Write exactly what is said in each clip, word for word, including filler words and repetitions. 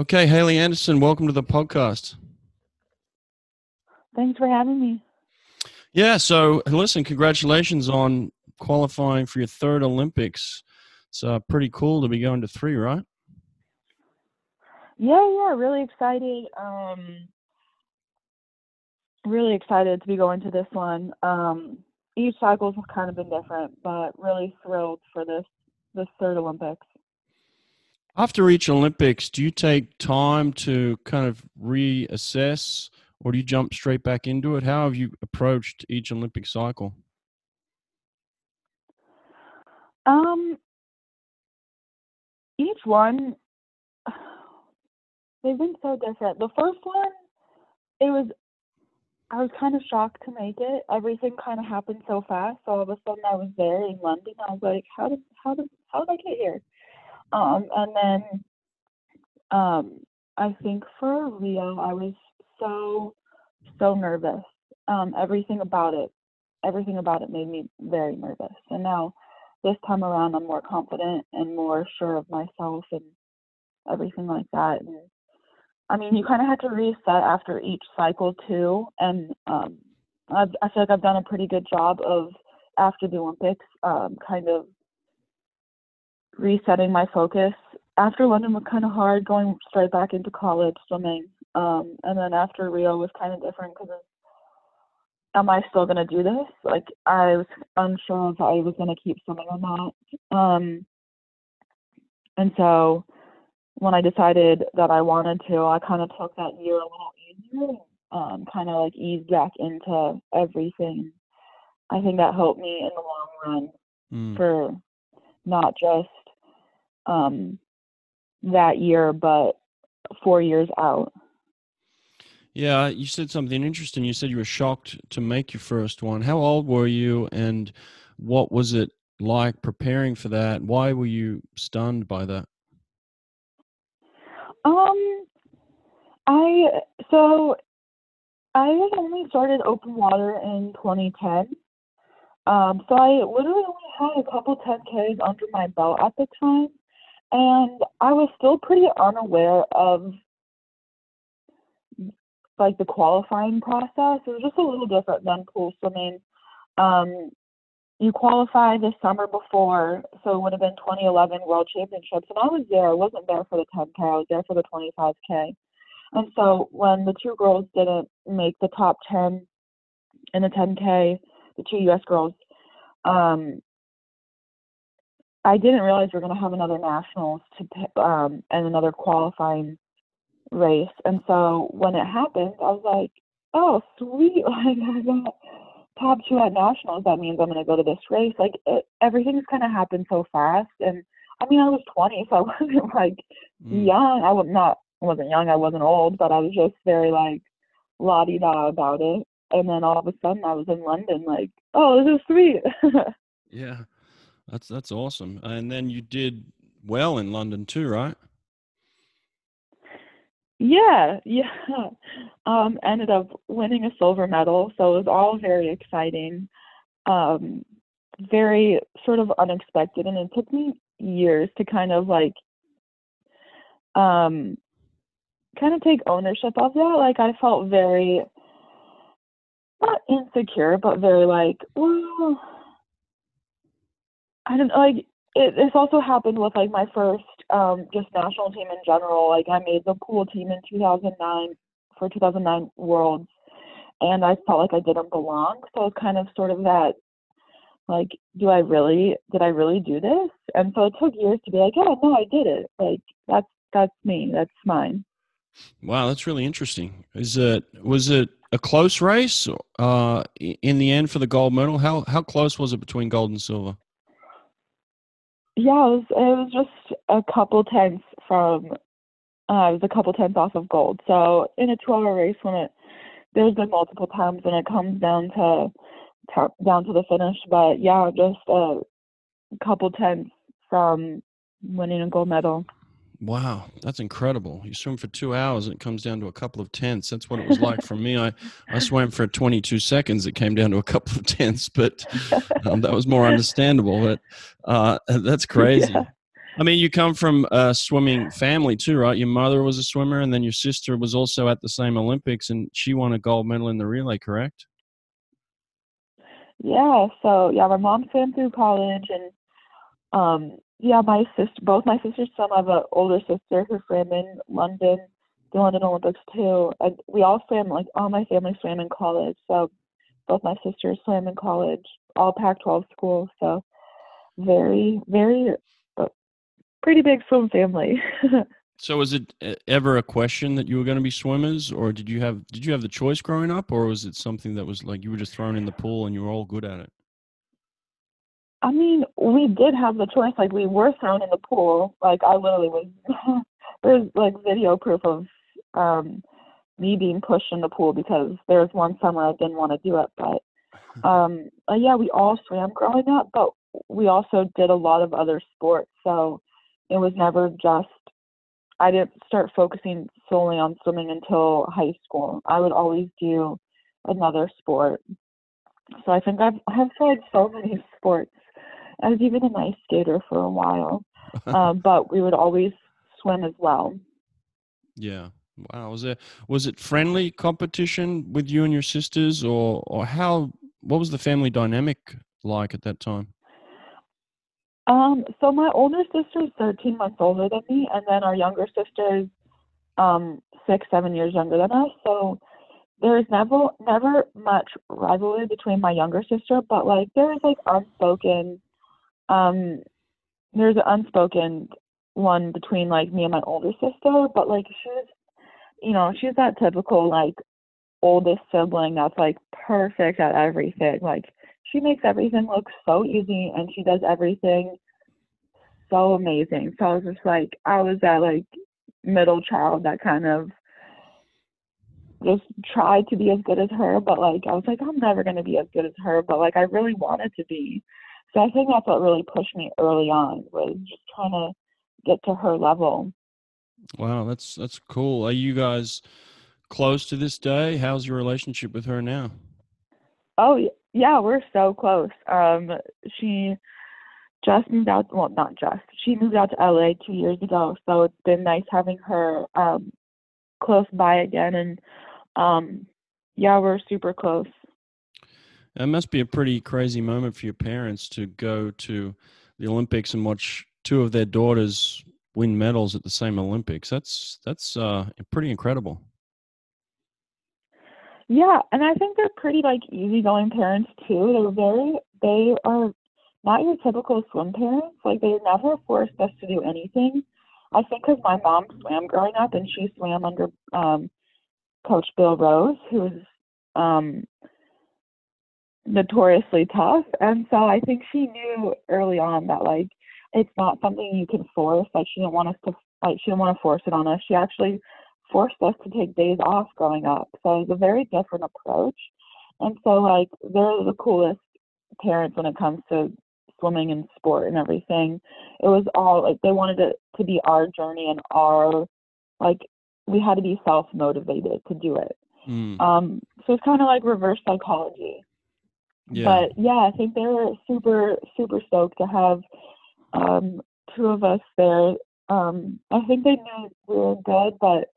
Okay, Haley Anderson, welcome to the podcast. Thanks for having me. Yeah, so listen, congratulations on qualifying for your third Olympics. It's uh, pretty cool to be going to three, right? Yeah, yeah, really excited. Um, really excited to be going to this one. Um, each cycle's kind of been different, but really thrilled for this this third Olympics. After each Olympics, do you take time to kind of reassess, or do you jump straight back into it? How have you approached each Olympic cycle? Um, each one, they've been so different. The first one, it was, I was kind of shocked to make it. Everything kind of happened so fast. So all of a sudden I was there in London. I was like, how did, how did, how did I get here? Um, and then, um, I think for Rio, I was so, so nervous. Um, everything about it, everything about it made me very nervous. And now this time around, I'm more confident and more sure of myself and everything like that. And I mean, you kind of have to reset after each cycle too. And, um, I've, I feel like I've done a pretty good job of after the Olympics, um, kind of resetting my focus. After London was kind of hard, going straight back into college swimming. Um, and then after Rio was kind of different because am I still going to do this? Like, I was unsure if I was going to keep swimming or not. Um, and so when I decided that I wanted to, I kind of took that year a little easier, um, kind of like eased back into everything. I think that helped me in the long run mm. for not just um, that year, but four years out. Yeah, you said something interesting. You said you were shocked to make your first one. How old were you, and what was it like preparing for that? Why were you stunned by that? Um, I so I had only started open water in twenty ten. Um, so I literally only had a couple ten Ks under my belt at the time, and I was still pretty unaware of like the qualifying process. It was just a little different than pool swimming. Um, you qualify the summer before, so it would have been twenty eleven World Championships, and I was there. I wasn't there for the ten K. I was there for the twenty-five K. And so when the two girls didn't make the top ten in the ten K, the two U S girls, um, I didn't realize we were going to have another nationals to um, and another qualifying race. And so when it happened, I was like, oh, sweet. Like, I got top two at nationals. That means I'm going to go to this race. Like, it, everything's kind of happened so fast. And I mean, I was twenty, so I wasn't like mm. young. I was not, wasn't young. I wasn't old, but I was just very like la-di-da about it. And then all of a sudden I was in London, like, oh, this is sweet. Yeah, that's that's awesome. And then you did well in London too, right? Yeah, yeah. Um, ended up winning a silver medal. So it was all very exciting, um, very sort of unexpected. And it took me years to kind of like um, kind of take ownership of that. Like, I felt very... not insecure, but very like, well, I don't know, like, it, this also happened with, like, my first um, just national team in general. Like, I made the pool team in two thousand nine, for two thousand nine Worlds, and I felt like I didn't belong, so it's kind of sort of that, like, do I really, did I really do this? And so it took years to be like, oh, no, I did it. Like, that's, that's me, that's mine. Wow, that's really interesting. Is it, was it a close race uh, in the end for the gold medal? How how close was it between gold and silver? Yeah, it was, it was just a couple tenths from. Uh, it was a couple tenths off of gold. So in a two-hour race, when it there's been multiple times when it comes down to down to the finish, but yeah, just a couple tenths from winning a gold medal. Wow, that's incredible. You swim for two hours and it comes down to a couple of tenths. That's what it was like for me. I, I swam for twenty-two seconds. It came down to a couple of tenths, but um, that was more understandable. But uh, that's crazy. Yeah. I mean, you come from a swimming family too, right? Your mother was a swimmer, and then your sister was also at the same Olympics, and she won a gold medal in the relay, correct? Yeah. So, yeah, my mom swam through college, and, um, yeah, my sister, both my sisters swam. I have an older sister who swam in London, the London Olympics too. And we all swam, like, all my family swam in college. So both my sisters swam in college, all Pac twelve schools. So very, very, pretty big swim family. So was it ever a question that you were going to be swimmers, or did you have did you have the choice growing up, or was it something that was like you were just thrown in the pool and you were all good at it? I mean, we did have the choice. Like, we were thrown in the pool. Like, I literally was – there's, like, video proof of um, me being pushed in the pool because there was one summer I didn't want to do it. But, um, yeah, we all swam growing up, but we also did a lot of other sports. So it was never just – I didn't start focusing solely on swimming until high school. I would always do another sport. So I think I've, I've tried so many sports. I was even an ice skater for a while, um, but we would always swim as well. Yeah. Wow. Was it, was it friendly competition with you and your sisters, or, or how, what was the family dynamic like at that time? Um, so my older sister is thirteen months older than me, and then our younger sister is um, six, seven years younger than us. So there is never, never much rivalry between my younger sister, but like there is like unspoken, um, there's an unspoken one between like me and my older sister, but like she's, you know, she's that typical like oldest sibling that's like perfect at everything. Like she makes everything look so easy, and she does everything so amazing. So I was just like, I was that like middle child that kind of just tried to be as good as her, but like I was like, I'm never going to be as good as her, but like I really wanted to be. So I think that's what really pushed me early on, was just trying to get to her level. Wow, that's that's cool. Are you guys close to this day? How's your relationship with her now? Oh yeah, we're so close. Um, she just moved out. Well, not just. She moved out to L A two years ago, so it's been nice having her um, close by again. And um, yeah, we're super close. It must be a pretty crazy moment for your parents to go to the Olympics and watch two of their daughters win medals at the same Olympics. That's that's uh, pretty incredible. Yeah, and I think they're pretty like easygoing parents too. They're very they are not your typical swim parents. Like, they never forced us to do anything. I think because my mom swam growing up, and she swam under um, Coach Bill Rose, who was um, notoriously tough. And so I think she knew early on that, like, it's not something you can force. Like, she didn't want us to, like, she didn't want to force it on us. She actually forced us to take days off growing up. So it was a very different approach. And so, like, they're the coolest parents when it comes to swimming and sport and everything. It was all, like, they wanted it to be our journey and our, like, we had to be self-motivated to do it. Mm. Um, so it's kind of like reverse psychology. Yeah. But, yeah, I think they were super, super stoked to have um two of us there. um I think they knew we were good, but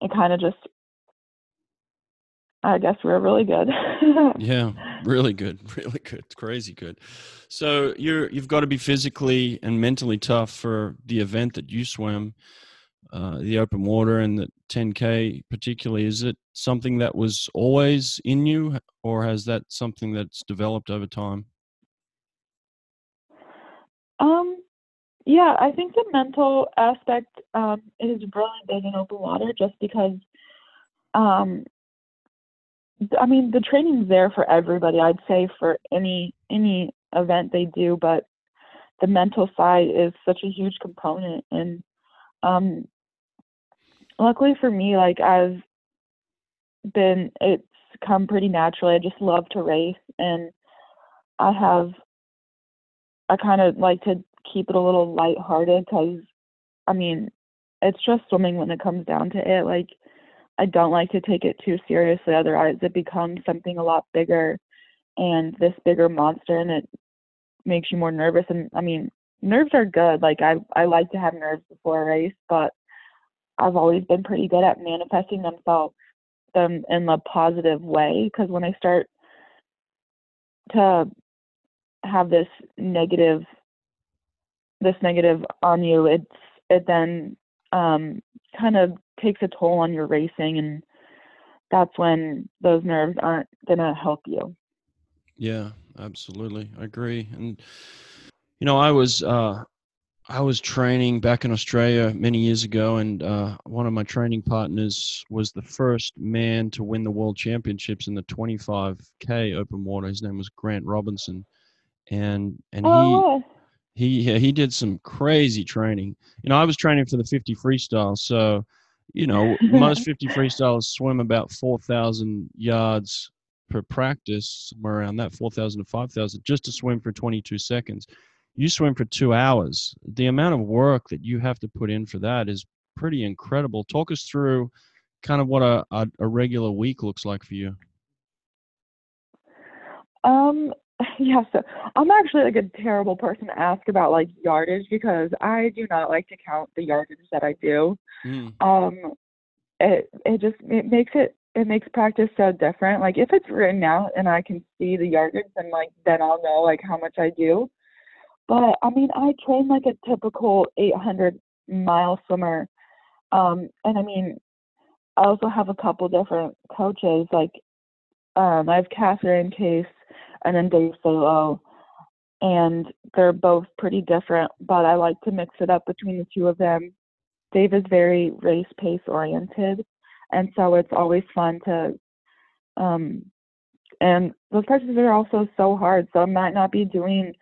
it kind of just, I guess we were really good. Yeah, really good, really good, crazy good. So you're you've got to be physically and mentally tough for the event that you swam, uh the open water and the ten K particularly. Is it something that was always in you, or has that something that's developed over time? Um, yeah, I think the mental aspect um, is really big in open water, just because, um, I mean, the training's there for everybody, I'd say, for any any event they do, but the mental side is such a huge component. And um, luckily for me, like, I've been, it's come pretty naturally. I just love to race, and I have, I kind of like to keep it a little lighthearted because, I mean, it's just swimming when it comes down to it. Like, I don't like to take it too seriously. Otherwise, it becomes something a lot bigger and this bigger monster, and it makes you more nervous. And, I mean, nerves are good. Like I, I like to have nerves before a race, but I've always been pretty good at manifesting themselves them in a positive way. Because when I start to have this negative, this negative on you, it's it then um, kind of takes a toll on your racing, and that's when those nerves aren't gonna help you. Yeah, absolutely, I agree. And you know, I was uh, I was training back in Australia many years ago, and uh, one of my training partners was the first man to win the World Championships in the twenty-five K open water. His name was Grant Robinson, and and oh. he he yeah, he did some crazy training. You know, I was training for the fifty freestyle, so. You know, most fifty freestylers swim about four thousand yards per practice, somewhere around that, four thousand to five thousand, just to swim for twenty-two seconds. You swim for two hours. The amount of work that you have to put in for that is pretty incredible. Talk us through kind of what a, a, a regular week looks like for you. Um, yeah, so I'm actually like a terrible person to ask about like yardage, because I do not like to count the yardage that I do. Mm. Um, it, it just, it makes it, it makes practice so different. Like if it's written out and I can see the yardage, then like, then I'll know like how much I do. But I mean, I train like a typical eight hundred mile swimmer. Um, and I mean, I also have a couple different coaches. Like, um, I have Catherine Case and then Dave Solo, and they're both pretty different, but I like to mix it up between the two of them. Dave is very race pace oriented, and so it's always fun to, um, and those practices are also so hard. So I might not be doing,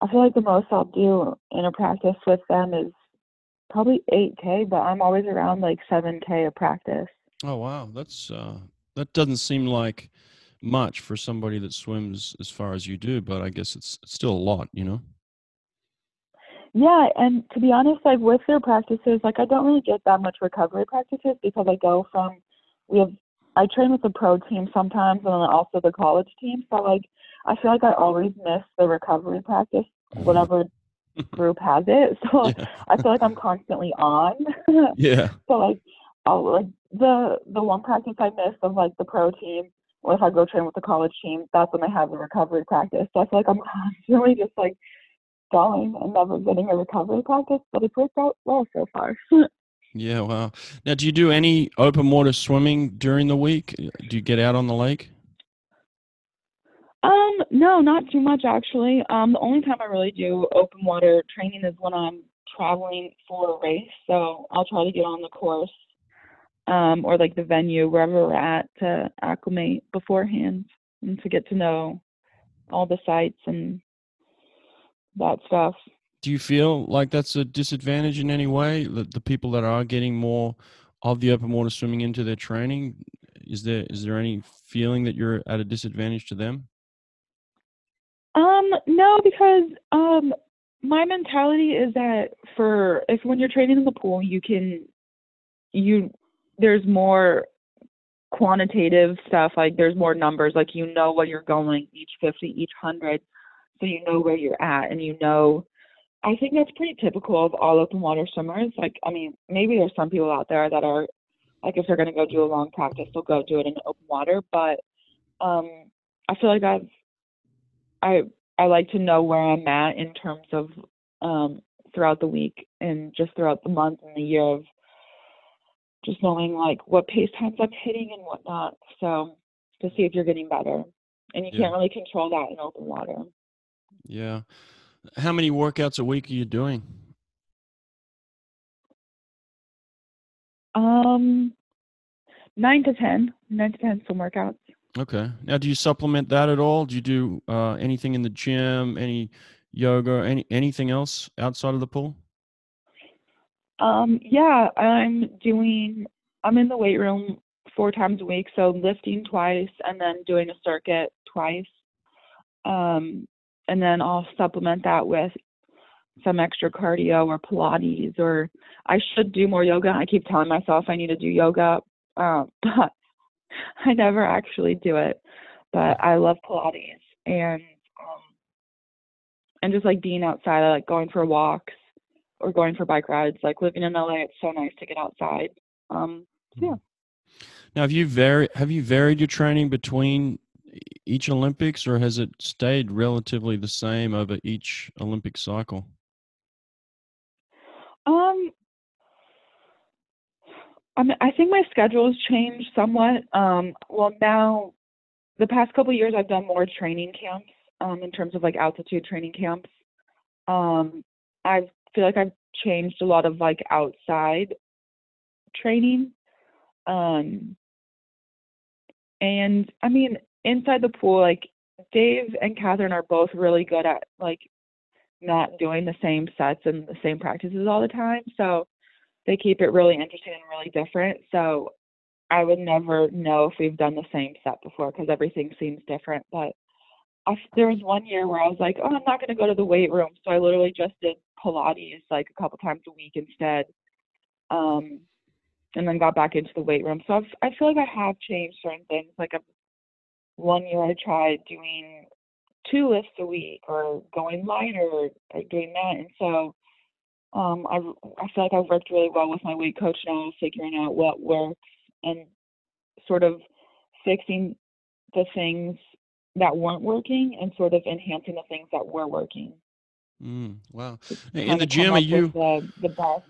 I feel like the most I'll do in a practice with them is probably eight K, but I'm always around like seven K a practice. Oh, wow. That's, uh, that doesn't seem like much for somebody that swims as far as you do, but I guess it's, it's still a lot, you know? Yeah, and to be honest, like with their practices, like I don't really get that much recovery practices, because I go from, we have, I train with the pro team sometimes and then also the college team. So like, I feel like I always miss the recovery practice, whatever group has it. So yeah. I feel like I'm constantly on. Yeah. So like, I'll, like the, the one practice I miss of like the pro team, or if I go train with the college team, that's when I have the recovery practice. So I feel like I'm constantly just like, going and never getting a recovery practice, but it's worked out well so far. Yeah, wow. Now, do you do any open water swimming during the week? Do you get out on the lake? Um, no, not too much actually. Um, the only time I really do open water training is when I'm traveling for a race. So I'll try to get on the course, um, or like the venue, wherever we're at, to acclimate beforehand and to get to know all the sites and that stuff. Do you feel like that's a disadvantage in any way, that the people that are getting more of the open water swimming into their training, is there is there any feeling that you're at a disadvantage to them? Um, no, because um, my mentality is that for if when you're training in the pool, you can you there's more quantitative stuff, like there's more numbers, like you know what you're going each fifty, each hundred. So you know where you're at, and you know, I think that's pretty typical of all open water swimmers. Like, I mean, maybe there's some people out there that are, like, if they're going to go do a long practice, they'll go do it in open water. But um, I feel like I've, I I like to know where I'm at in terms of um, throughout the week and just throughout the month and the year, of just knowing, like, what pace times I'm hitting and whatnot. So to see if you're getting better. And you yeah. can't really control that in open water. Yeah. How many workouts a week are you doing? Um, nine to ten, nine to ten swim workouts. Okay. Now, do you supplement that at all? Do you do uh, anything in the gym, any yoga, any anything else outside of the pool? Um, yeah, I'm doing, I'm in the weight room four times a week. So lifting twice and then doing a circuit twice. Um, And then I'll supplement that with some extra cardio or Pilates, or I should do more yoga. I keep telling myself I need to do yoga, um, but I never actually do it. But I love Pilates, and um, and just like being outside. I like going for walks or going for bike rides. Like living in L A, it's so nice to get outside. Um, so yeah. Now, have you varied, have you varied your training between each Olympics, or has it stayed relatively the same over each Olympic cycle? Um, I mean, I think my schedule has changed somewhat. Um, well, now the past couple of years, I've done more training camps, um, in terms of like altitude training camps. Um, I feel like I've changed a lot of like outside training. Um, and I mean, inside the pool, like Dave and Catherine are both really good at like not doing the same sets and the same practices all the time. So they keep it really interesting and really different. So I would never know if we've done the same set before because everything seems different. But I, there was one year where I was like, oh, I'm not going to go to the weight room. So I literally just did Pilates like a couple times a week instead. Um, and then got back into the weight room. So I've, I feel like I have changed certain things. Like I've, one year I tried doing two lifts a week or going lighter or, or doing that. And so um, I, I feel like I've worked really well with my weight coach now, figuring out what works and sort of fixing the things that weren't working and sort of enhancing the things that were working. Mm, wow. In the gym, are you the, the best?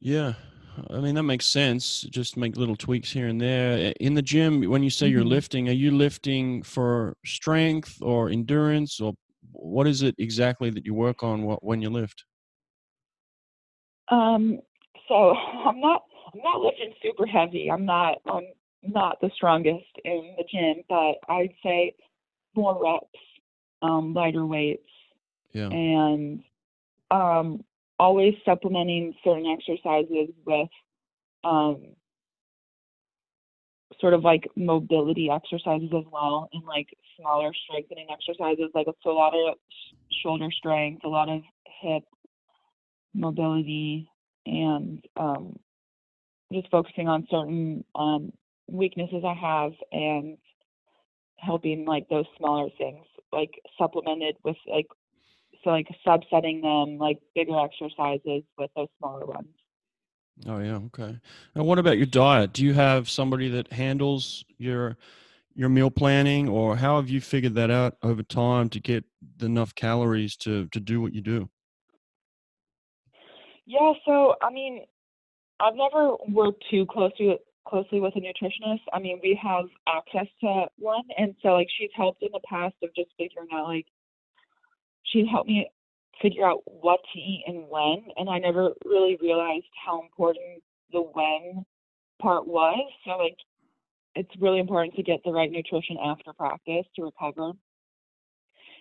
Yeah. I mean, that makes sense. Just make little tweaks here and there. In the gym, when you say you're mm-hmm. lifting, are you lifting for strength or endurance, or what is it exactly that you work on when you lift? Um, so I'm not, I'm not lifting super heavy. I'm not, I'm not the strongest in the gym, but I'd say more reps, um, lighter weights. Yeah. And, um, always supplementing certain exercises with um, sort of like mobility exercises as well, and like smaller strengthening exercises. Like it's a lot of shoulder strength, a lot of hip mobility, and um, just focusing on certain um, weaknesses I have and helping like those smaller things, like supplemented with like So like subsetting them, like bigger exercises with those smaller ones. Oh yeah, okay. Now what about your diet? Do you have somebody that handles your your meal planning, or how have you figured that out over time to get enough calories to to do what you do? Yeah, so I mean, I've never worked too closely closely with a nutritionist. I mean, we have access to one, and so like she's helped in the past of just figuring out like. She helped me figure out what to eat and when, and I never really realized how important the when part was. So, like, it's really important to get the right nutrition after practice to recover.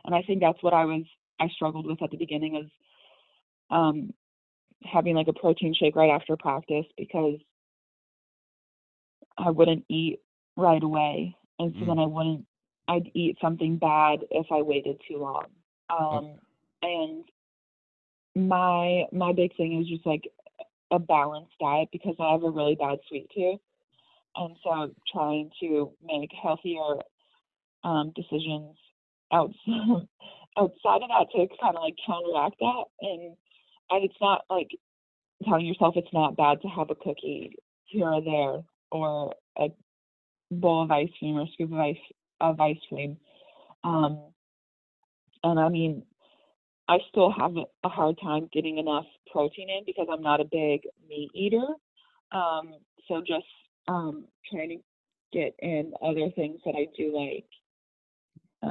And I think that's what I was, I struggled with at the beginning is um, having, like, a protein shake right after practice because I wouldn't eat right away. And so mm. then I wouldn't, I'd eat something bad if I waited too long. Um, and my, my big thing is just like a balanced diet because I have a really bad sweet tooth. And so I'm trying to make healthier, um, decisions outside, outside of that to kind of like counteract that. And, and it's not like telling yourself it's not bad to have a cookie here or there or a bowl of ice cream or a scoop of ice, of ice cream. Um, And I mean, I still have a hard time getting enough protein in because I'm not a big meat eater. Um, so just um, trying to get in other things that I do like.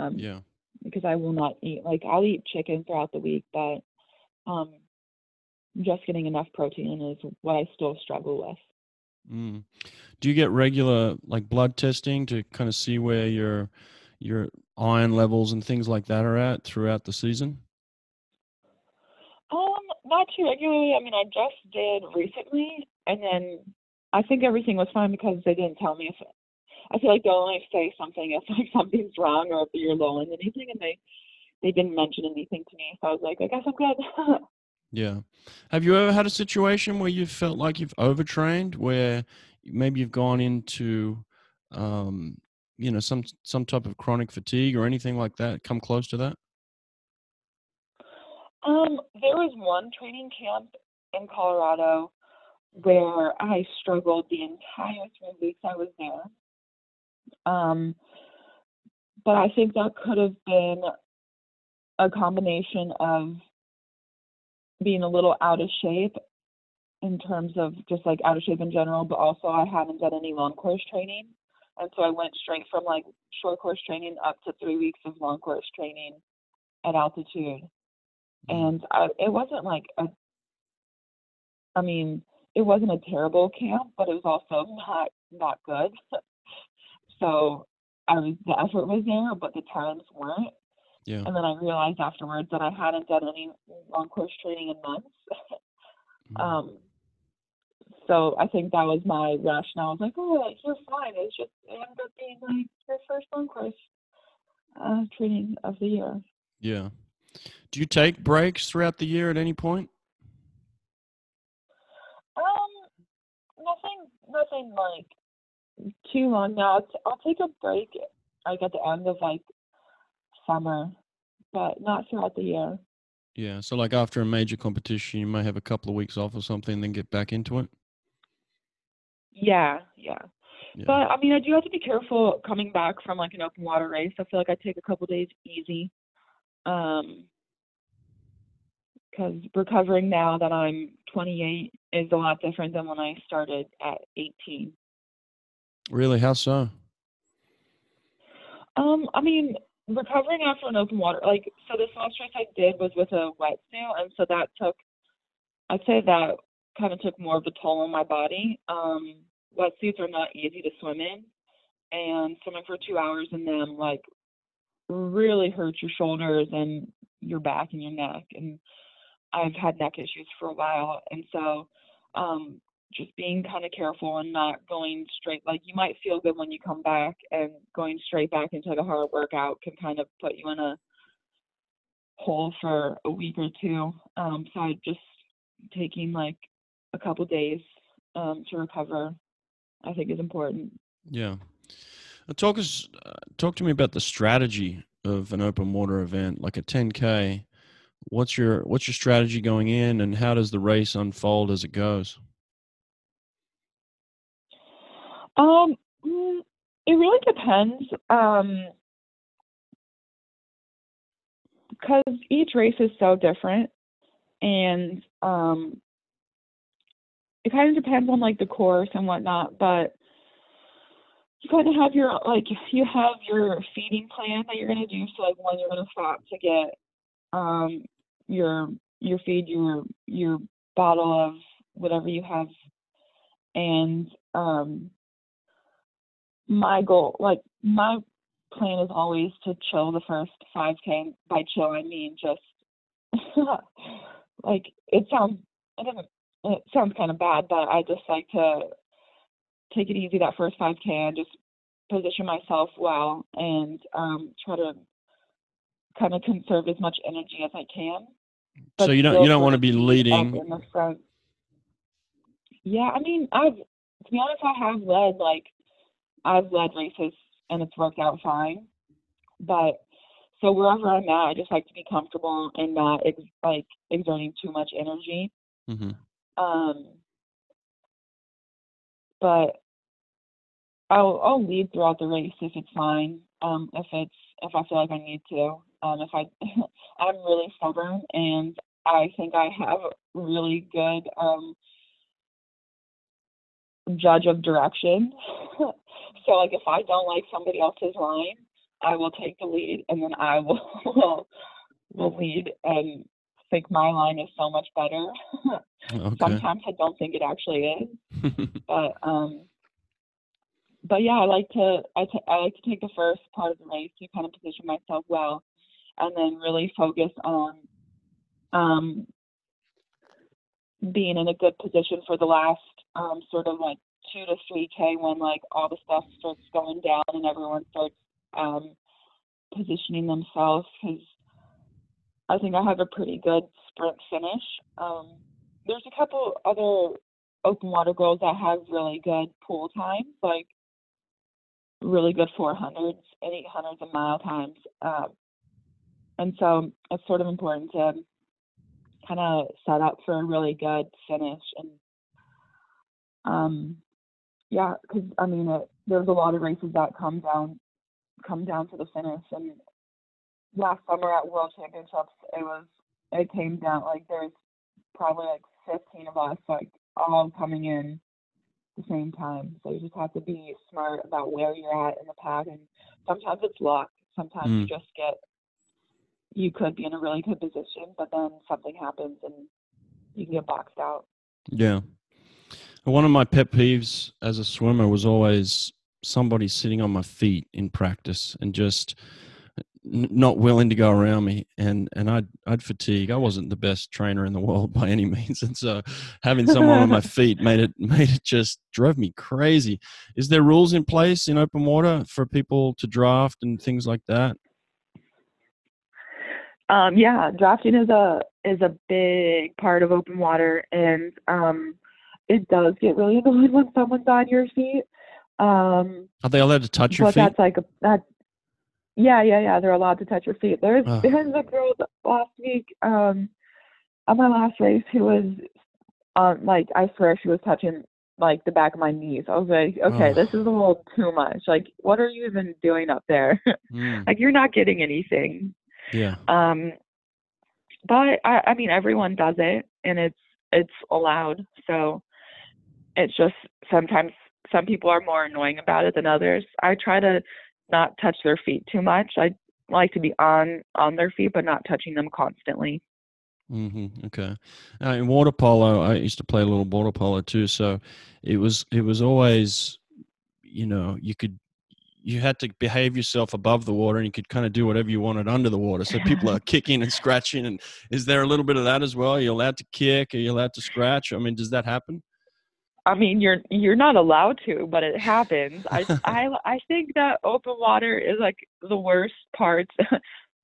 Um, yeah. Because I will not eat, like I'll eat chicken throughout the week, but um, just getting enough protein in is what I still struggle with. Mm. Do you get regular like blood testing to kind of see where you're your iron levels and things like that are at throughout the season? Um, not too regularly. I mean, I just did recently, and then I think everything was fine because they didn't tell me if I feel like they'll only say something if like something's wrong or if you're low in anything, and they they didn't mention anything to me. So I was like, I guess I'm good. Yeah. Have you ever had a situation where you felt like you've overtrained, where maybe you've gone into um you know, some, some type of chronic fatigue or anything like that, come close to that? Um, there was one training camp in Colorado where I struggled the entire three weeks I was there. Um, but I think that could have been a combination of being a little out of shape in terms of just like out of shape in general, but also I haven't done any long course training. And so I went straight from like short course training up to three weeks of long course training at altitude. And I, it wasn't like a, I mean, it wasn't a terrible camp, but it was also not, not good. So I was, the effort was there, but the times weren't. Yeah. And then I realized afterwards that I hadn't done any long course training in months. mm-hmm. Um, so I think that was my rationale. I was like, oh, you're fine. It's just, it ended up being like your first long course uh, training of the year. Yeah. Do you take breaks throughout the year at any point? Um, nothing, nothing like too long now. I'll, t- I'll take a break like at the end of like summer, but not throughout the year. Yeah. So like after a major competition, you may have a couple of weeks off or something, then get back into it. Yeah. Yeah. yeah. But I mean, I do have to be careful coming back from like an open water race. I feel like I take a couple of days easy. Um, because recovering now that I'm twenty-eight is a lot different than when I started at eighteen. Really? How so? Um, I mean, recovering after an open water, like, so this last race I did was with a wetsuit, and so that took, I'd say that kind of took more of a toll on my body. Um, wetsuits are not easy to swim in, and swimming for two hours in them, like, really hurt your shoulders and your back and your neck. And I've had neck issues for a while. And so um, just being kind of careful and not going straight, like you might feel good when you come back, and going straight back into like a hard workout can kind of put you in a hole for a week or two. Um, so I just taking like a couple days um, to recover, I think is important. Yeah. Talk us, uh, talk to me about the strategy of an open water event, like a ten K. What's your what's your strategy going in, and how does the race unfold as it goes? Um, it really depends, um, because each race is so different, and um, it kind of depends on like the course and whatnot, but. You kind of have your, like, you have your feeding plan that you're going to do. So, like, when you're going to stop to get um, your your feed, your your bottle of whatever you have. And um, my goal, like, my plan is always to chill the first five K. By chill, I mean just, like, it sounds, I don't, it sounds kind of bad, but I just like to take it easy that first five K and just position myself well and um, try to kind of conserve as much energy as I can. But so you don't you don't want to be leading in the front. Yeah, I mean, I've to be honest, I have led like I've led races and it's worked out fine. But so wherever I'm at, I just like to be comfortable and not ex- like exerting too much energy. Mm-hmm. Um. But I'll, I'll lead throughout the race if it's fine. Um, if it's if I feel like I need to. Um, if I I'm really stubborn, and I think I have a really good um, judge of direction. So like if I don't like somebody else's line, I will take the lead, and then I will will, will lead and think my line is so much better. Okay. Sometimes I don't think it actually is, but um, but yeah, I like to I, t- I like to take the first part of the race to kind of position myself well, and then really focus on um being in a good position for the last um sort of like two to three K when like all the stuff starts going down and everyone starts um positioning themselves, because I think I have a pretty good sprint finish. Um, there's a couple other open water girls that have really good pool times, like really good four hundreds and eight hundreds and mile times. Um, and so it's sort of important to kind of set up for a really good finish. And um, yeah, because I mean, it, there's a lot of races that come down, come down to the finish. And last summer at World Championships, it was it came down like there's probably like fifteen of us, like all coming in the same time. So you just have to be smart about where you're at in the pack. And sometimes it's luck. Sometimes mm. you just get, you could be in a really good position, but then something happens and you can get boxed out. Yeah. One of my pet peeves as a swimmer was always somebody sitting on my feet in practice and just not willing to go around me, and and I'd I'd fatigue. I wasn't the best trainer in the world by any means, and so having someone on my feet made it made it just drove me crazy. Is there rules in place in open water for people to draft and things like that? Um, yeah, drafting is a is a big part of open water, and um, it does get really annoying when someone's on your feet. Um, Are they allowed to touch your feet? That's like a that. Yeah, yeah, yeah. They're allowed to touch your feet. There's oh. there's a girl last week um, on my last race who was um, like, I swear she was touching like the back of my knees. I was like, okay, oh. this is a little too much. Like, what are you even doing up there? Mm. Like, you're not getting anything. Yeah. Um, but I, I mean, everyone does it, and it's it's allowed. So it's just sometimes some people are more annoying about it than others. I try to not touch their feet too much. I like to be on, on their feet, but not touching them constantly. Mm-hmm. Okay. Uh, in water polo, I used to play a little water polo too. So it was, it was always, you know, you could, you had to behave yourself above the water, and you could kind of do whatever you wanted under the water. So people are kicking and scratching. And is there a little bit of that as well? Are you allowed to kick? Are you allowed to scratch? I mean, does that happen? I mean, you're you're not allowed to, but it happens. I, I, I think that open water is like the worst parts.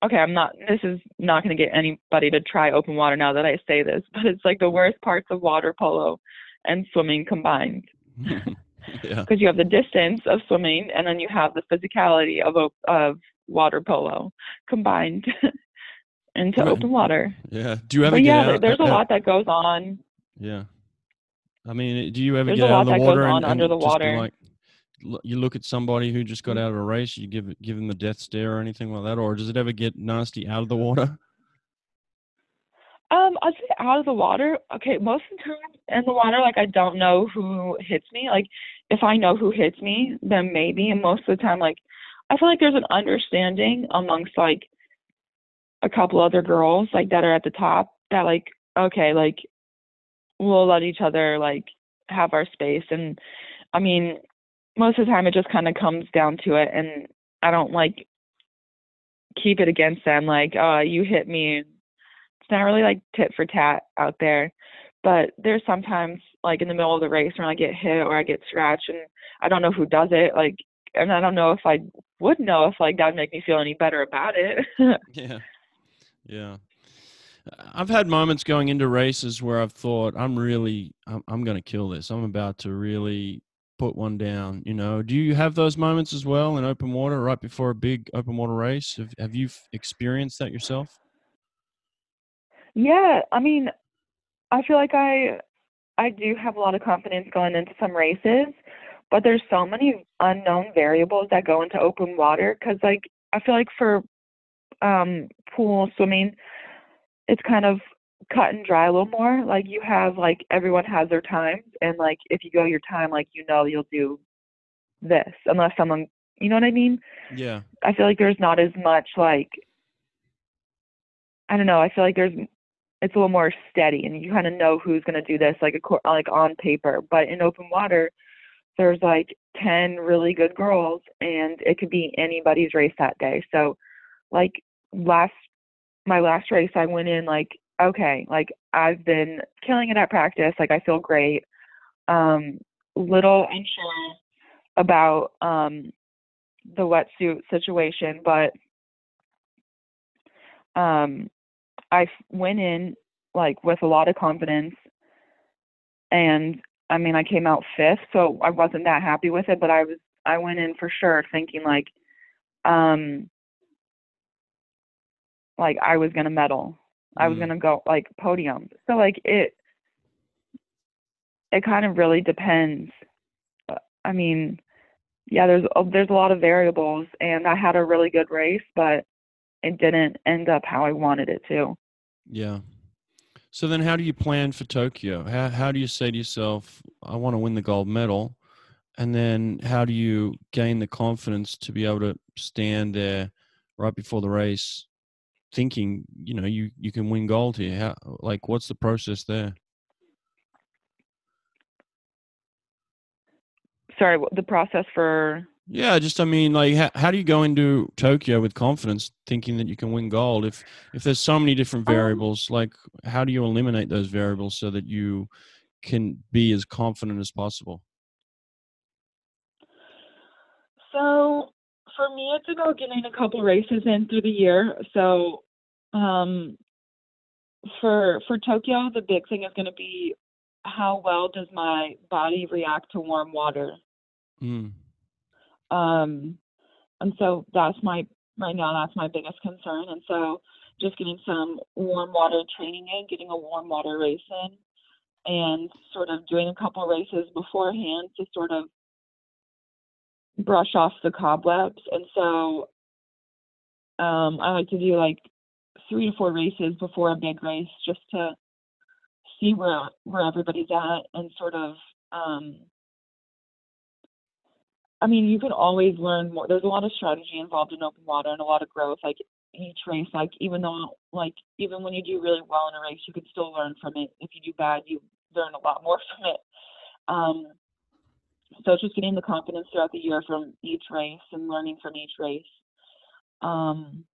Okay, I'm not. This is not going to get anybody to try open water now that I say this, but it's like the worst parts of water polo and swimming combined. Because yeah. you have the distance of swimming, and then you have the physicality of of water polo combined into right. open water. Yeah. Do you ever? But get yeah, out, there's out, a lot that goes on. Yeah. I mean, do you ever There's get out of the water and, and the just water. Like, you look at somebody who just got out of a race, you give give them the death stare or anything like that, or does it ever get nasty out of the water? Um, I'd say out of the water. Okay, most of the time in the water, like I don't know who hits me. Like if I know who hits me, then maybe. And most of the time, like I feel like there's an understanding amongst like a couple other girls like that are at the top that like okay, like. we'll let each other like have our space. And I mean, most of the time it just kind of comes down to it. And I don't like keep it against them. Like, uh, you hit me. It's not really like tit for tat out there, but there's sometimes like in the middle of the race when I get hit or I get scratched and I don't know who does it. Like, and I don't know if I would know if like that would make me feel any better about it. Yeah. Yeah. I've had moments going into races where I've thought, I'm really, I'm, I'm going to kill this. I'm about to really put one down, you know. Do you have those moments as well in open water right before a big open water race? Have, have you experienced that yourself? Yeah, I mean, I feel like I, I do have a lot of confidence going into some races, but there's so many unknown variables that go into open water because, like, I feel like for um, pool swimming – it's kind of cut and dry a little more. Like you have, like everyone has their times, and like if you go your time, like you know you'll do this, unless someone, you know what I mean? Yeah. I feel like there's not as much like, I don't know. I feel like there's, it's a little more steady, and you kind of know who's gonna do this, like a like on paper. But in open water, there's like ten really good girls, and it could be anybody's race that day. So, like last. my last race, I went in like, okay, like I've been killing it at practice. Like I feel great. Um, little unsure about um, the wetsuit situation, but um, I went in like with a lot of confidence, and I mean, I came out fifth, so I wasn't that happy with it, but I was, I went in for sure thinking like, um, like I was going to medal. I was mm. going to go like podium. So like it, it kind of really depends. I mean, yeah, there's, there's a lot of variables, and I had a really good race, but it didn't end up how I wanted it to. Yeah. So then how do you plan for Tokyo? How, how do you say to yourself, I want to win the gold medal? And then how do you gain the confidence to be able to stand there right before the race thinking, you know, you, you can win gold here? How, like, what's the process there? Sorry, the process for... Yeah, just, I mean, like, how, how do you go into Tokyo with confidence thinking that you can win gold? If if there's so many different variables, um, like, how do you eliminate those variables so that you can be as confident as possible? So, for me, it's about getting a couple races in through the year. So, um, for for Tokyo, the big thing is going to be how well does my body react to warm water? Mm. Um, and so that's my, right now, that's my biggest concern. And so just getting some warm water training in, getting a warm water race in, and sort of doing a couple races beforehand to sort of brush off the cobwebs. And so, um, I like to do like three to four races before a big race just to see where, where everybody's at and sort of, um, I mean, you can always learn more. There's a lot of strategy involved in open water and a lot of growth. Like each race, like even though, like even when you do really well in a race, you can still learn from it. If you do bad, you learn a lot more from it. Um, so it's just getting the confidence throughout the year from each race and learning from each race. Um,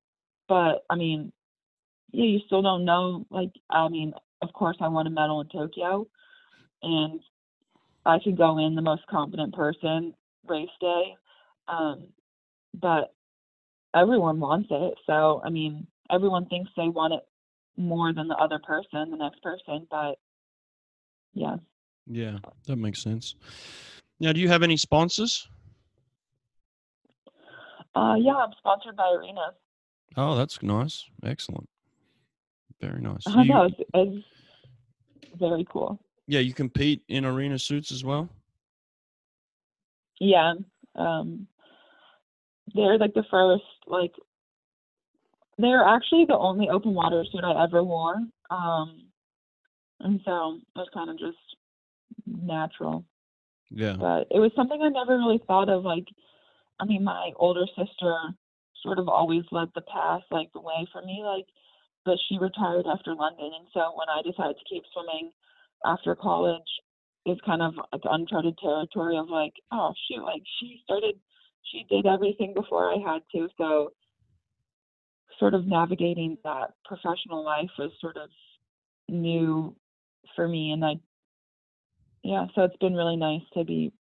but I mean, yeah, you still don't know. Like, I mean, of course, I won a medal in Tokyo, and I should go in the most confident person race day, um but everyone wants it. So I mean, everyone thinks they want it more than the other person, the next person, but yeah yeah that makes sense. Now, do you have any sponsors? Uh yeah, I'm sponsored by Arena. Oh, that's nice. Excellent. Very nice. I know, you, it's, it's very cool. Yeah, you compete in Arena suits as well? Yeah, um, they're like the first, like, they're actually the only open water suit I ever wore. Um, and so it was kind of just natural. Yeah. But it was something I never really thought of. Like, I mean, my older sister sort of always led the path, like the way for me, like, but she retired after London. And so when I decided to keep swimming after college, it's kind of like uncharted territory of like, oh shoot, like she started, she did everything before I had to. So sort of navigating that professional life was sort of new for me. And I, yeah, so it's been really nice to be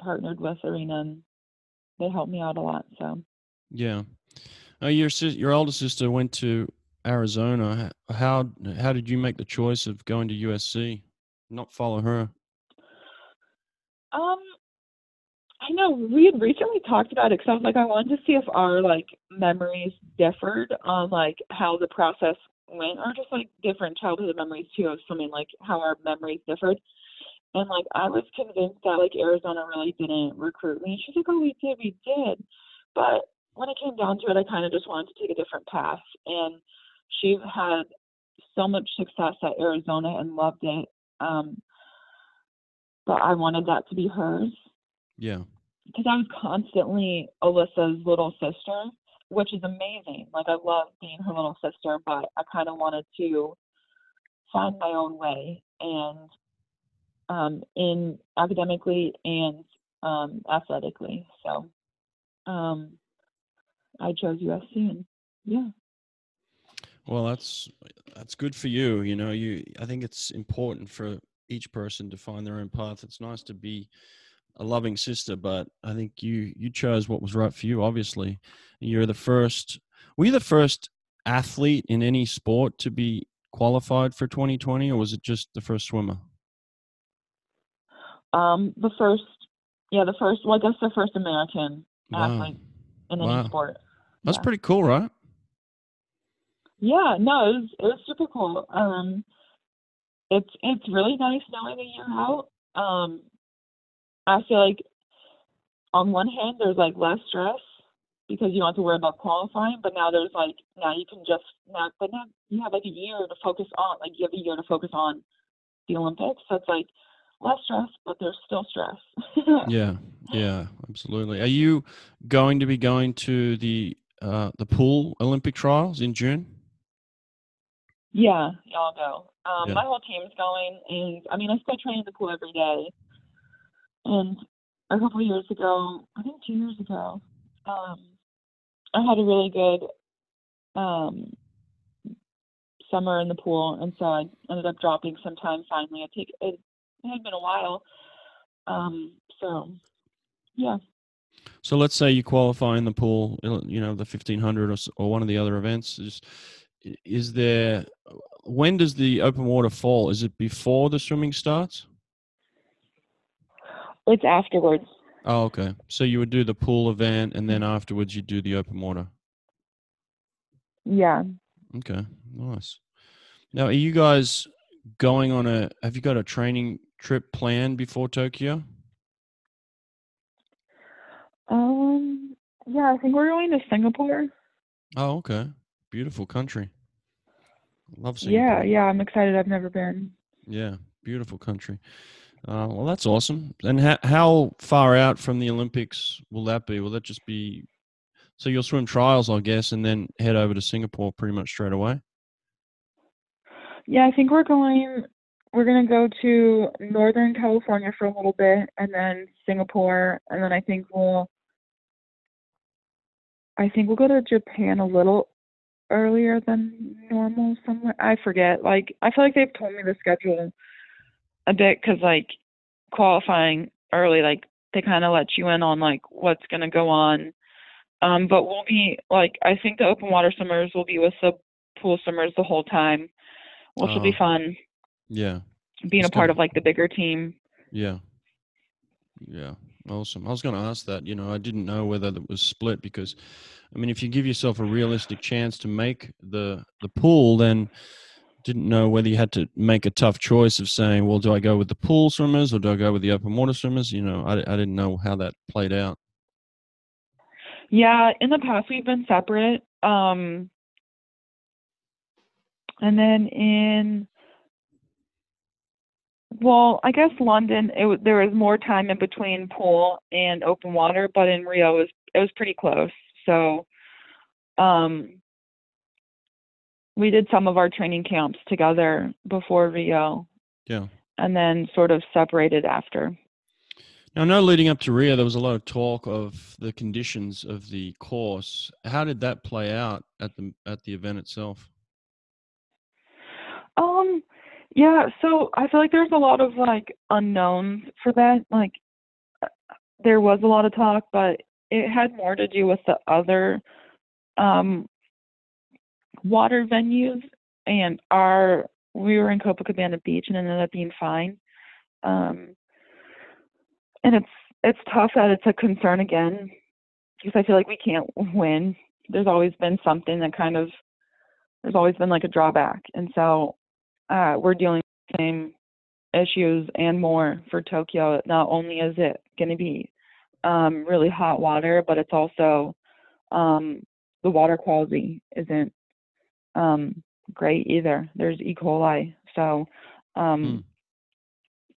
partnered with Arena, and they helped me out a lot. So, yeah. Uh, your, your older sister went to Arizona. How, how did you make the choice of going to U S C, not follow her? Um, I know we had recently talked about it, because I was like, I wanted to see if our like memories differed on like how the process went, or just like different childhood memories too of swimming, like how our memories differed. And like I was convinced that like Arizona really didn't recruit me. She's like, oh, we did, we did. But when it came down to it, I kind of just wanted to take a different path. And she had so much success at Arizona and loved it. Um, But I wanted that to be hers. Yeah. Because I was constantly Alyssa's little sister, which is amazing. Like, I love being her little sister, but I kind of wanted to find my own way. And um, in academically and um, athletically. So um, I chose U S C. And yeah. Well, that's that's good for you. You know, you I think it's important for each person to find their own path. It's nice to be a loving sister, but I think you, you chose what was right for you. Obviously you're the first, were you the first athlete in any sport to be qualified for twenty twenty, or was it just the first swimmer? Um, the first, yeah, the first, well, I guess the first American wow. athlete in wow. any sport. That's yeah. pretty cool, right? Yeah, no, it was, it was super cool. Um, it's it's really nice knowing a year out. Um, I feel like on one hand there's like less stress because you don't have to worry about qualifying, but now there's like now you can just now but now you have like a year to focus on like you have a year to focus on the Olympics. So it's like less stress, but there's still stress. Yeah, yeah, absolutely. Are you going to be going to the uh, the pool Olympic trials in June? Yeah, I'll go. Um, yeah. My whole team's going, and I mean, I still train in the pool every day. And a couple of years ago, I think two years ago, um, I had a really good um, summer in the pool, and so I ended up dropping some time finally. I take it, it had been a while, um, so yeah. So let's say you qualify in the pool, you know, the fifteen hundred or, or one of the other events. Is, Is there, when does the open water fall? Is it before the swimming starts? It's afterwards. Oh, okay. So you would do the pool event and then afterwards you do the open water? Yeah. Okay, nice. Now, are you guys going on a, have you got a training trip planned before Tokyo? Um. Yeah, I think we're going to Singapore. Oh, okay. Beautiful country. Love Singapore. Yeah, yeah, I'm excited. I've never been. Yeah, beautiful country. Uh, well, that's awesome. And ha- how far out from the Olympics will that be? Will that just be – so you'll swim trials, I guess, and then head over to Singapore pretty much straight away? Yeah, I think we're going – we're going to go to Northern California for a little bit and then Singapore, and then I think we'll – I think we'll go to Japan a little – earlier than normal somewhere. I forget. Like, I feel like they've told me the schedule a bit because, like, qualifying early, like, they kind of let you in on, like, what's going to go on. Um, but we'll be, like, I think the open water summers will be with the pool summers the whole time, which uh, will be fun. Yeah. Being it's a part gonna... of, like, the bigger team. Yeah. Yeah. Awesome. I was going to ask that. You know, I didn't know whether that was split because, I mean, if you give yourself a realistic chance to make the the pool, then didn't know whether you had to make a tough choice of saying, well, do I go with the pool swimmers or do I go with the open water swimmers? You know, I, I didn't know how that played out. Yeah, in the past we've been separate. Um, and then in... Well, I guess London, it, there was more time in between pool and open water, but in Rio, it was, it was pretty close. So um, we did some of our training camps together before Rio. Yeah. And then sort of separated after. Now, I know leading up to Rio, there was a lot of talk of the conditions of the course. How did that play out at the at the event itself? Um. Yeah, so I feel like there's a lot of, like, unknowns for that. Like, there was a lot of talk, but it had more to do with the other um, water venues. And our we were in Copacabana Beach and ended up being fine. Um, and it's it's tough that it's a concern again because I feel like we can't win. There's always been something that kind of – there's always been, like, a drawback. And so – Uh, we're dealing with the same issues and more for Tokyo. Not only is it going to be um, really hot water, but it's also um, the water quality isn't um, great either. There's E. coli. So um, mm.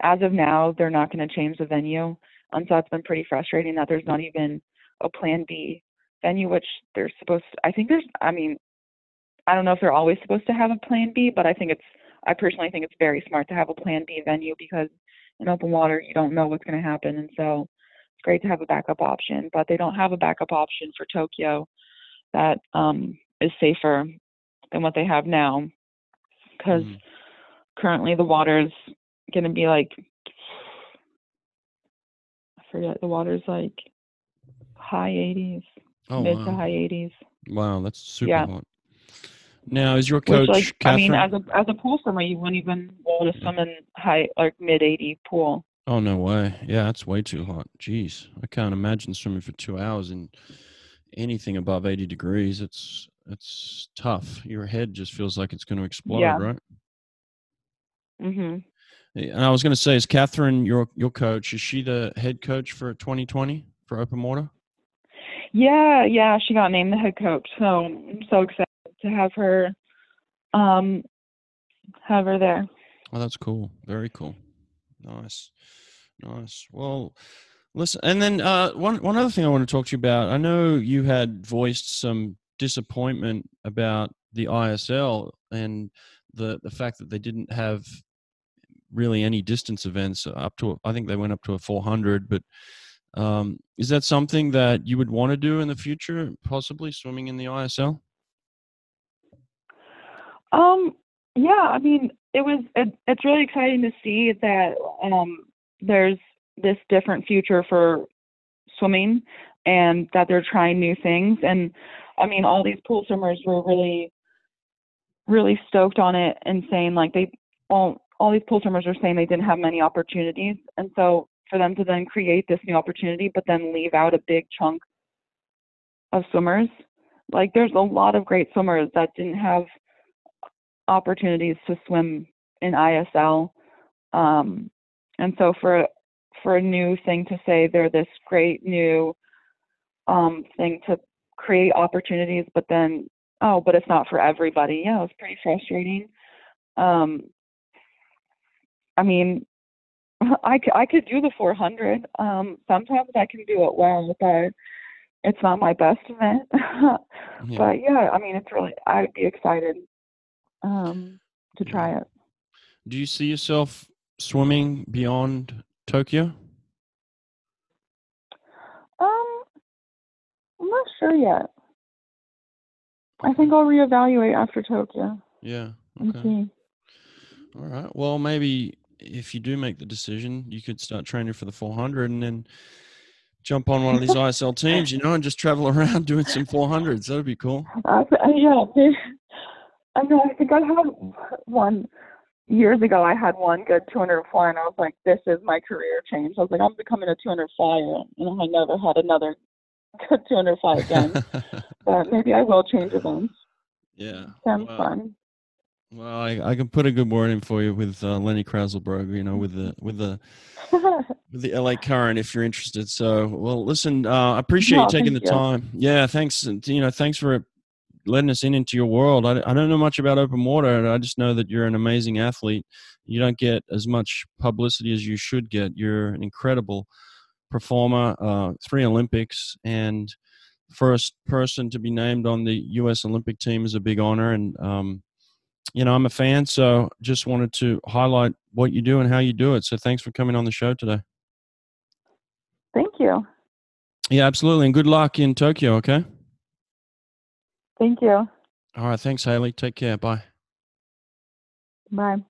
as of now, they're not going to change the venue. And so it's been pretty frustrating that there's not even a plan B venue, which they're supposed to, I think there's, I mean, I don't know if they're always supposed to have a plan B, but I think it's, I personally think it's very smart to have a plan B venue because in open water, you don't know what's going to happen. And so it's great to have a backup option, but they don't have a backup option for Tokyo that um, is safer than what they have now. Because mm. currently the water's going to be like, I forget, the water's like high eighties, oh, mid wow. to high eighties. Wow, that's super yeah. hot. Now, is your coach, Which, like, Catherine... I mean, as a as a pool swimmer, you wouldn't even want to swim in high, like mid eighty pool. Oh, no way. Yeah, that's way too hot. Jeez. I can't imagine swimming for two hours in anything above eighty degrees. It's That's tough. Your head just feels like it's going to explode, yeah. right? Mm-hmm. And I was going to say, is Catherine, your your coach, is she the head coach for twenty twenty for open water? Yeah, yeah, she got named the head coach. So I'm so excited to have her, um, have her there. Oh, that's cool. Very cool. Nice, nice. Well, listen, and then uh, one one other thing I want to talk to you about. I know you had voiced some disappointment about the I S L and the the fact that they didn't have really any distance events up to. I think they went up to a four hundred, but. Um, is that something that you would want to do in the future, possibly swimming in the I S L? Um, yeah, I mean, it was, it, it's really exciting to see that, um, there's this different future for swimming and that they're trying new things. And I mean, all these pool swimmers were really, really stoked on it and saying like they, all, all these pool swimmers are saying they didn't have many opportunities. And so for them to then create this new opportunity, but then leave out a big chunk of swimmers. Like there's a lot of great swimmers that didn't have opportunities to swim in I S L. Um, and so for, for a new thing to say, they're this great new um, thing to create opportunities, but then, oh, but it's not for everybody. Yeah. It was pretty frustrating. Um, I mean, I could, I could do the four hundred. Um, sometimes I can do it well, but it's not my best event. yeah. But yeah, I mean, it's really, I'd be excited um, to try it. Do you see yourself swimming beyond Tokyo? Um, I'm not sure yet. I think I'll reevaluate after Tokyo. Yeah. Okay. See. All right. Well, maybe. If you do make the decision, you could start training for the four hundred and then jump on one of these I S L teams, you know, and just travel around doing some four hundreds. That'd be cool. Uh, yeah. I know. I think I had one years ago. I had one good two hundred flyer, and I was like, this is my career change. I was like, I'm becoming a two hundred flyer, and I never had another good two hundred flyer again. But maybe I will change events. Yeah. Sounds wow. fun. Well, I, I can put a good word in for you with uh, Lenny Kraslberg, you know, with the with the with the L A Current, if you're interested. So, well, listen, uh, I appreciate no, you taking the you. time. Yeah, thanks. And, you know, thanks for letting us in into your world. I, I don't know much about open water, and I just know that you're an amazing athlete. You don't get as much publicity as you should get. You're an incredible performer, uh, three Olympics, and first person to be named on the U S Olympic team is a big honor. And um, you know, I'm a fan, so just wanted to highlight what you do and how you do it. So thanks for coming on the show today. Thank you. Yeah, absolutely. And good luck in Tokyo, okay? Thank you. All right. Thanks, Haley. Take care. Bye. Bye.